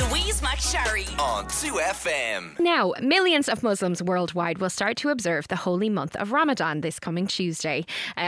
Louise McSharry on 2FM. Now, millions of Muslims worldwide will start to observe the holy month of Ramadan this coming Tuesday.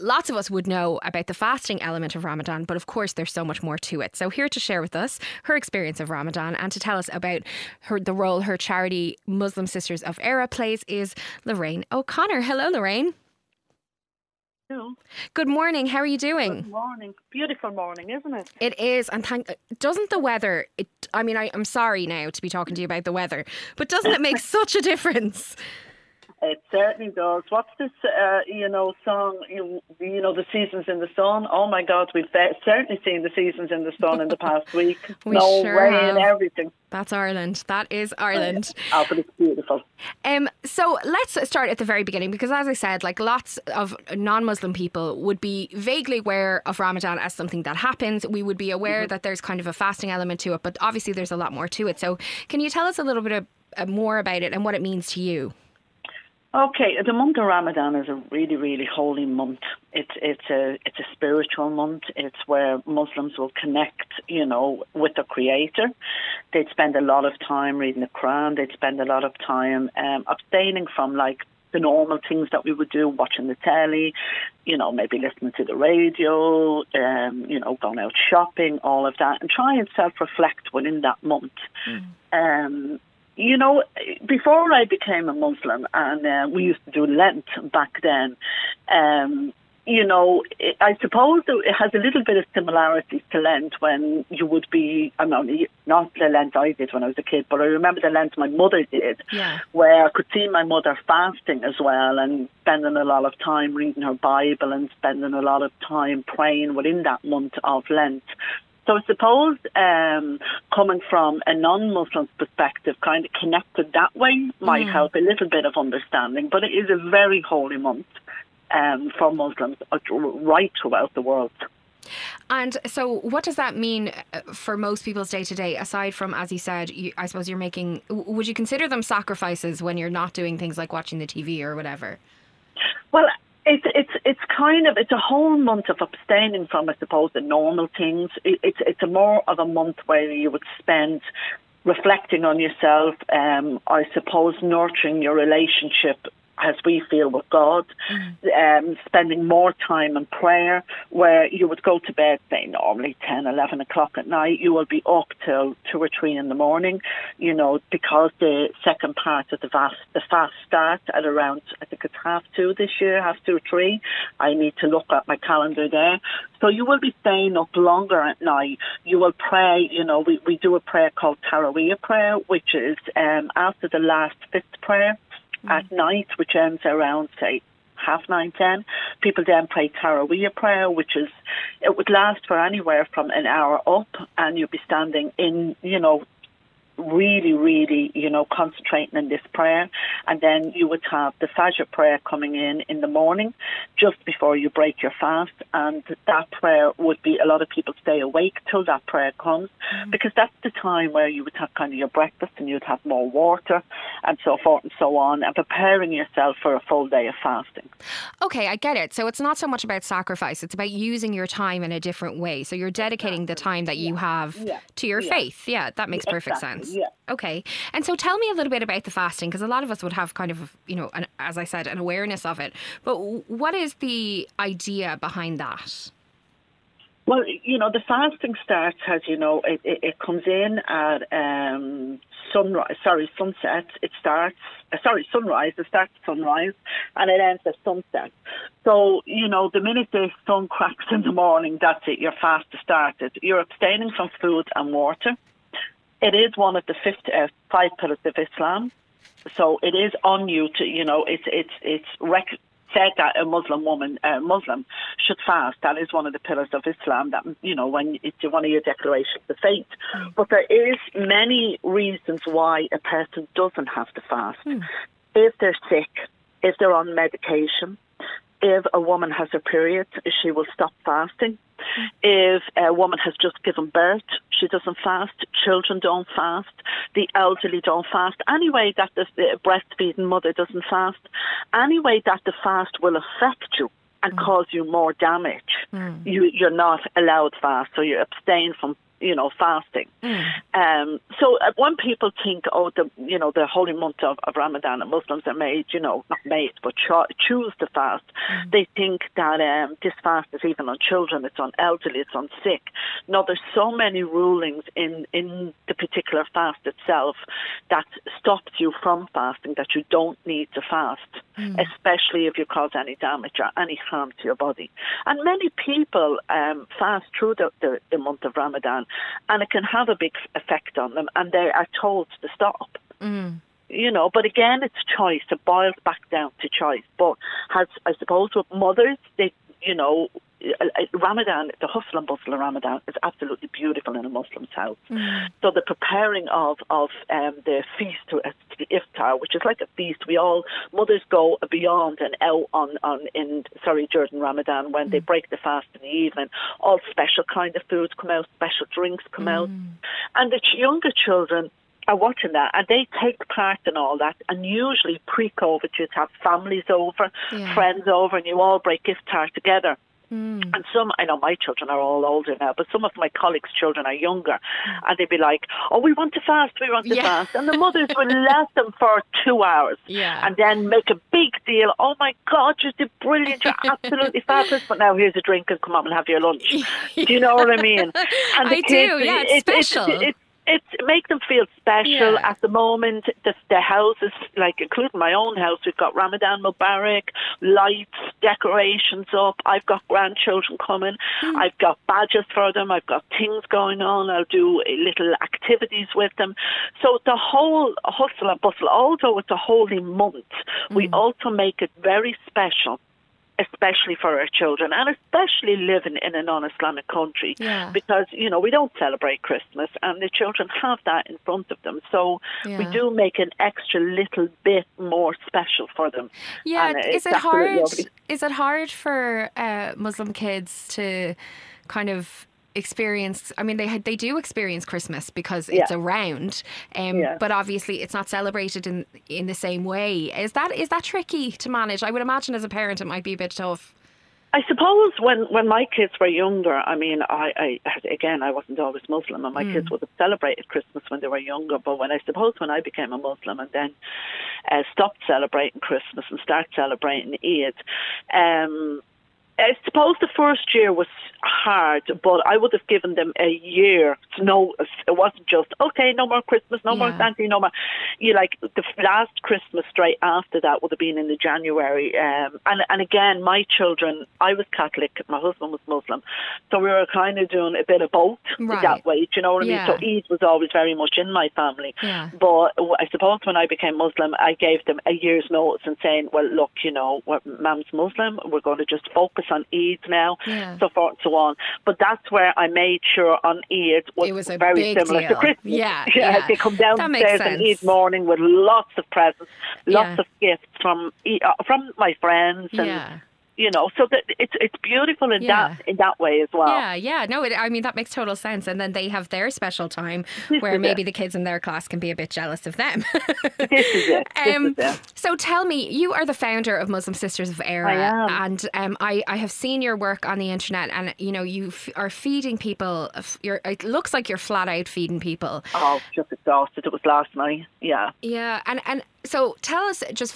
Lots of us would know about the fasting element of Ramadan, but of course there's so much more to it. So here to share with us her experience of Ramadan and to tell us about the role her charity Muslim Sisters of Eire plays is Lorraine O'Connor. Hello, Lorraine. Hello. Good morning. How are you doing? Good morning. Beautiful morning, isn't it? It is. And doesn't the weather... I'm sorry now to be talking to you about the weather, but doesn't it make such a difference? It certainly does. What's this, song, the seasons in the sun? Oh, my God, we've certainly seen the seasons in the sun in the past week. Rain and everything. That's Ireland. That is Ireland. Oh, but it's beautiful. So let's start at the very beginning, because as I said, lots of non-Muslim people would be vaguely aware of Ramadan as something that happens. We would be aware that there's kind of a fasting element to it, but obviously there's a lot more to it. So can you tell us a little bit more about it and what it means to you? Okay, the month of Ramadan is a really, really holy month. It's a spiritual month. It's where Muslims will connect, with the Creator. They'd spend a lot of time reading the Quran. They'd spend a lot of time abstaining from the normal things that we would do, watching the telly, maybe listening to the radio, going out shopping, all of that, and try and self-reflect within that month. Before I became a Muslim, and we used to do Lent back then, I suppose it has a little bit of similarity to Lent when you would be, not the Lent I did when I was a kid, but I remember the Lent my mother did, where I could see my mother fasting as well and spending a lot of time reading her Bible and spending a lot of time praying within that month of Lent. So I suppose coming from a non-Muslim perspective, kind of connected that way, might help a little bit of understanding. But it is a very holy month for Muslims right throughout the world. And so what does that mean for most people's day-to-day, aside from, as you said, I suppose you're making... Would you consider them sacrifices when you're not doing things like watching the TV or whatever? Well... It's a whole month of abstaining from, I suppose, the normal things. It's a more of a month where you would spend reflecting on yourself. I suppose nurturing your relationship as we feel with God, spending more time in prayer, where you would go to bed, say, normally 10, 11 o'clock at night. You will be up till 2 or 3 in the morning, because the second part of the fast starts at around, I think it's 2:30 this year, 2 or 3. I need to look at my calendar there. So you will be staying up longer at night. You will pray, we do a prayer called Taraweeh prayer, which is after the last fifth prayer, at night, which ends around, say, 9:30, 10:30, people then pray Taraweeh prayer, which is, it would last for anywhere from an hour up, and you'd be standing in, really, really, concentrating in this prayer. And then you would have the Fajr prayer coming in the morning, just before you break your fast. And that prayer would be, a lot of people stay awake till that prayer comes, because that's the time where you would have kind of your breakfast and you'd have more water and so forth and so on, and preparing yourself for a full day of fasting. Okay, I get it. So it's not so much about sacrifice, it's about using your time in a different way. So you're dedicating the time that you have to your faith. Yeah, that makes perfect sense. Yeah. Okay. And so tell me a little bit about the fasting, because a lot of us would have kind of, as I said, an awareness of it. But what is the idea behind that? Well, the fasting starts, as you know, it comes in at sunset. It starts at sunrise and it ends at sunset. So, the minute the sun cracks in the morning, that's it, your fast has started. You're abstaining from food and water. It is one of the 5 pillars of Islam, so it is on you to, it's said that a Muslim should fast. That is one of the pillars of Islam, that, when it's one of your declarations of faith. But there is many reasons why a person doesn't have to fast. If they're sick, if they're on medication, if a woman has her period, she will stop fasting. If a woman has just given birth, she doesn't fast. Children don't fast. The elderly don't fast. Any way that the breastfeeding mother doesn't fast. Any way that the fast will affect you and cause you more damage, you're not allowed fast. So you abstain from you know, fasting. So when people think, oh, the holy month of Ramadan, and Muslims are made, choose to fast, they think that this fast is even on children, it's on elderly, it's on sick. No, there's so many rulings in the particular fast itself that stops you from fasting, that you don't need to fast, especially if you cause any damage or any harm to your body. And many people fast through the month of Ramadan, and it can have a big effect on them, and they are told to stop. You know, but again, it's choice. It boils back down to choice. But as I suppose with mothers, they, you know, Ramadan, the hustle and bustle of Ramadan is absolutely beautiful in a Muslim's house. So the preparing of the feast, to the iftar, which is like a feast. We all, mothers go beyond and out during Ramadan when they break the fast in the evening. All special kind of foods come out, special drinks come out. And the younger children are watching that, and they take part in all that. And usually pre-COVID, you'd have families over, friends over, and you all break iftar together. And some, I know my children are all older now, but some of my colleagues' children are younger, and they'd be like, oh, we want to fast. And the mothers would let them for 2 hours and then make a big deal. Oh my God, you did brilliant, you're absolutely fabulous, but now here's a drink and come up and have your lunch. Do you know what I mean? And it's special. It makes them feel special. At the moment, the houses, like including my own house, we've got Ramadan Mubarak, lights, decorations up. I've got grandchildren coming. I've got badges for them. I've got things going on. I'll do little activities with them. So the whole hustle and bustle, although it's a holy month, we also make it very special, especially for our children, and especially living in a non-Islamic country, because, you know, we don't celebrate Christmas, and the children have that in front of them. So we do make an extra little bit more special for them. Yeah, is it hard for Muslim kids to kind of experience? I mean, they do experience Christmas because it's around, but obviously it's not celebrated in the same way. Is that tricky to manage? I would imagine as a parent it might be a bit tough. I suppose when my kids were younger, I mean, I wasn't always Muslim, and my kids would have celebrated Christmas when they were younger. But when I became a Muslim and then stopped celebrating Christmas and started celebrating Eid, I suppose the first year was hard, but I would have given them a year to know. It wasn't just, okay, no more Christmas, no more Santa, no more. You like the last Christmas straight after that would have been in the January. And again, my children, I was Catholic, my husband was Muslim, so we were kind of doing a bit of both that way. Do you know what I mean? So Eid was always very much in my family. Yeah. But I suppose when I became Muslim, I gave them a year's notice and saying, well, look, you know, Mum's Muslim, we're going to just focus on Eid now, so forth and so on. But that's where I made sure on Eid it was very similar to Christmas. They come downstairs on Eid morning with lots of presents, lots of gifts from my friends and. You know, so that it's beautiful in that way as well. I mean, that makes total sense. And then they have their special time where maybe the kids in their class can be a bit jealous of them. This is it. So tell me, you are the founder of Muslim Sisters of Eire, and I have seen your work on the internet, and you know you are feeding people. It looks like you're flat out feeding people. Oh, just exhausted. It was last night. Yeah, and. So tell us just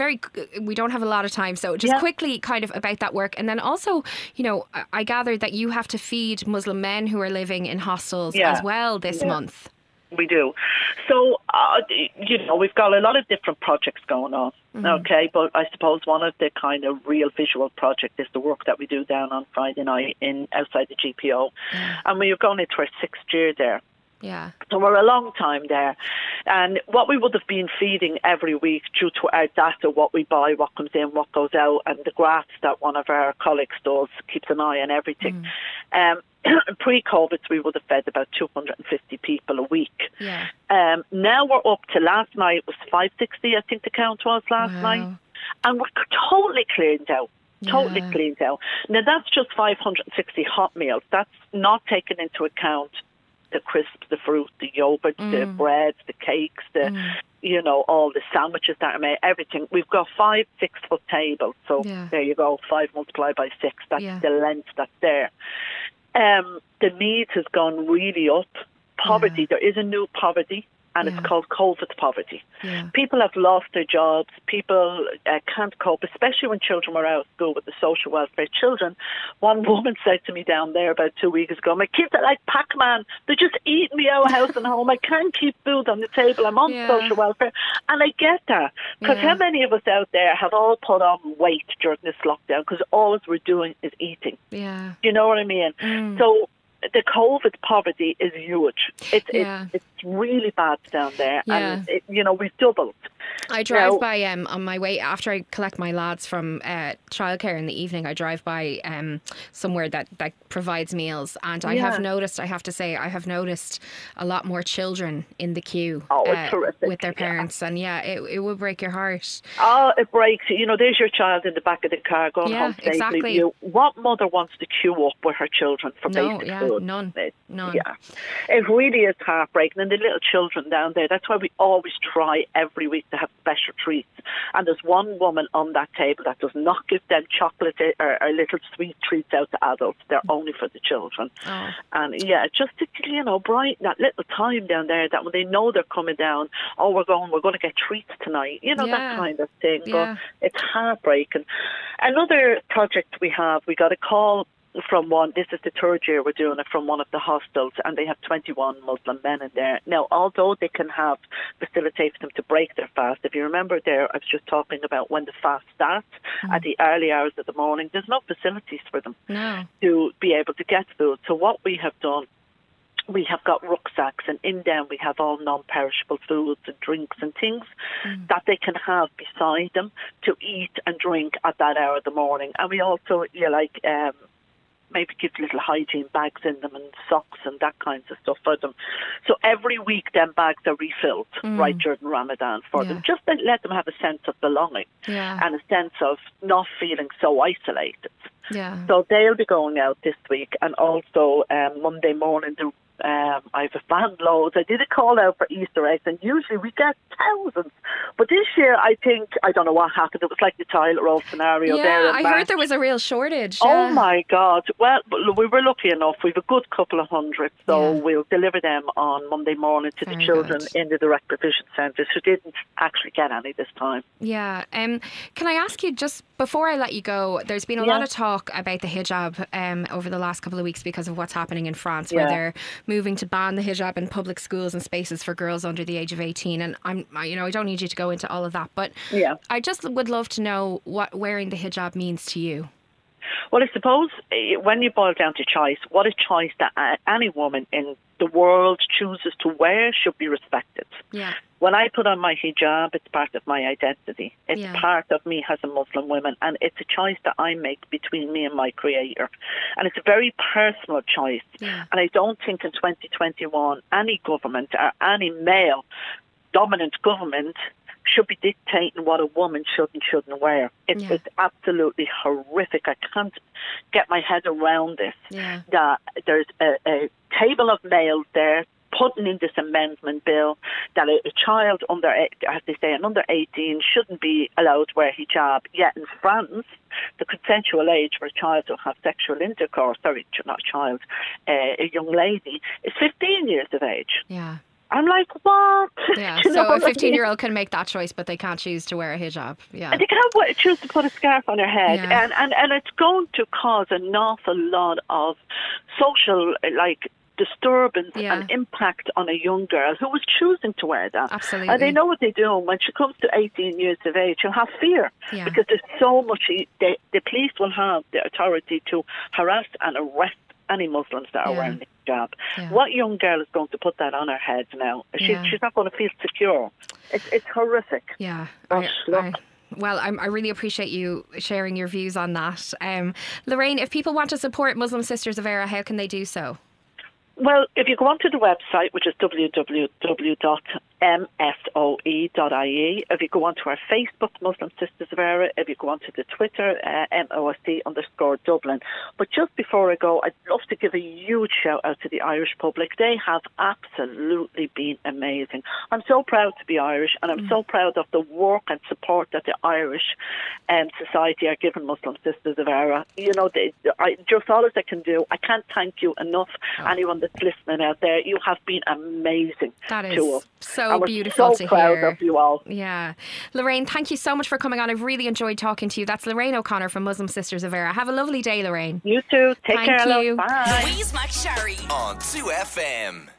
we don't have a lot of time, so just quickly kind of about that work. And then also, you know, I gather that you have to feed Muslim men who are living in hostels as well this month. We do. So, you know, we've got a lot of different projects going on. Okay, but I suppose one of the kind of real visual project is the work that we do down on Friday night outside the GPO. And we're going into our 6th year there. Yeah. So we're a long time there. And what we would have been feeding every week due to our data, what we buy, what comes in, what goes out, and the graphs that one of our colleagues does, keeps an eye on everything. Pre-COVID, we would have fed about 250 people a week. Yeah. Now we're up to last night was 560, I think the count was last night. And we're totally cleaned out. Cleaned out. Now, that's just 560 hot meals. That's not taken into account the crisps, the fruit, the yogurt, the breads, the cakes, you know, all the sandwiches that are made, everything. We've got 5 6-foot tables, so there you go, 5 multiplied by 6. That's the length that's there. The need has gone really up poverty. Yeah. There is a new poverty, and it's called COVID poverty. Yeah. People have lost their jobs. People can't cope, especially when children were out of school with the social welfare children. One woman said to me down there about 2 weeks ago, my kids are like Pac-Man. They're just eating me out house and home. I can't keep food on the table. I'm on social welfare. And I get that. Because how many of us out there have all put on weight during this lockdown? Because all we're doing is eating. Yeah. You know what I mean? Mm. So the COVID poverty is huge. It's really bad down there, and we've doubled. I drive by on my way after I collect my lads from childcare in the evening. I drive by somewhere that provides meals, and I have noticed a lot more children in the queue with their parents, and it would break your heart. Oh, it breaks. There's your child in the back of the car going home safely. Exactly. What mother wants to queue up with her children for basic food? None. Yeah, it really is heartbreaking, and the little children down there. That's why we always try every week to have special treats. And there's one woman on that table that does not give them chocolate or little sweet treats out to adults. They're only for the children. Oh. And just to brighten that little time down there, that when they know they're coming down, we're going to get treats tonight. That kind of thing. Yeah. But it's heartbreaking. Another project we got a call from one. This is the third year we're doing it, from one of the hostels, and they have 21 Muslim men in there. Now, although they can facilitate them to break their fast, if you remember there, I was just talking about when the fast starts at the early hours of the morning, there's no facilities for them to be able to get food. So what we have done, we have got rucksacks, and in them we have all non-perishable foods and drinks and things that they can have beside them to eat and drink at that hour of the morning. And we also, maybe give little hygiene bags in them and socks and that kinds of stuff for them. So every week, them bags are refilled right during Ramadan for them, just to let them have a sense of belonging and a sense of not feeling so isolated. Yeah. So they'll be going out this week, and also Monday morning, I have a van load. I did a call out for Easter eggs, and usually we get thousands. But this year, I don't know what happened. It was like the toilet roll scenario there. Yeah, I heard there was a real shortage. Oh, my God. Well, we were lucky enough. We've a good couple of hundred, so we'll deliver them on Monday morning to the children in the direct provision centres who didn't actually get any this time. Yeah. Can I ask you, just before I let you go, there's been a lot of talk about the hijab over the last couple of weeks because of what's happening in France, where they're moving to ban the hijab in public schools and spaces for girls under the age of 18, and I don't need you to go into all of that, but I just would love to know what wearing the hijab means to you. Well, I suppose when you boil down to choice, what a choice that any woman in the world chooses to wear should be respected. Yeah. When I put on my hijab, it's part of my identity. It's part of me as a Muslim woman, and it's a choice that I make between me and my Creator. And it's a very personal choice. Yeah. And I don't think in 2021 any government or any male-dominant government should be dictating what a woman should and shouldn't wear. It's absolutely horrific. I can't get my head around this. Yeah. That there's a table of nails there putting in this amendment bill that a child under 18 shouldn't be allowed to wear hijab. Yet in France, the consensual age for a child to have sexual intercourse, a young lady, is 15 years of age. Yeah. I'm like, what? Yeah, so a 15-year-old can make that choice, but they can't choose to wear a hijab. Yeah, and they can't choose to put a scarf on her head. Yeah. And it's going to cause an awful lot of social, disturbance and impact on a young girl who was choosing to wear that. Absolutely. And they know what they're doing. When she comes to 18 years of age, she'll have fear because there's so much. The police will have the authority to harass and arrest any Muslims that are wearing the hijab. Yeah. What young girl is going to put that on her head now? She's not going to feel secure. It's horrific. Yeah. Gosh, well, I really appreciate you sharing your views on that. Lorraine, if people want to support Muslim Sisters of Eire, how can they do so? Well, if you go onto the website, which is www.msofeire.com, MOE.ie. If you go onto our Facebook, Muslim Sisters of Eire, if you go onto the Twitter, MOSD_Dublin. But just before I go, I'd love to give a huge shout out to the Irish public. They have absolutely been amazing. I'm so proud to be Irish, and I'm so proud of the work and support that the Irish society are giving Muslim Sisters of Eire. You know, just all that I can do. I can't thank you enough. Oh. Anyone that's listening out there, you have been amazing to us. So beautiful to hear. So proud of you all. Yeah. Lorraine, thank you so much for coming on. I've really enjoyed talking to you. That's Lorraine O'Connor from Muslim Sisters of Eire. Have a lovely day, Lorraine. You too. Take care. Thank you. Bye. Louise McSharry on 2FM.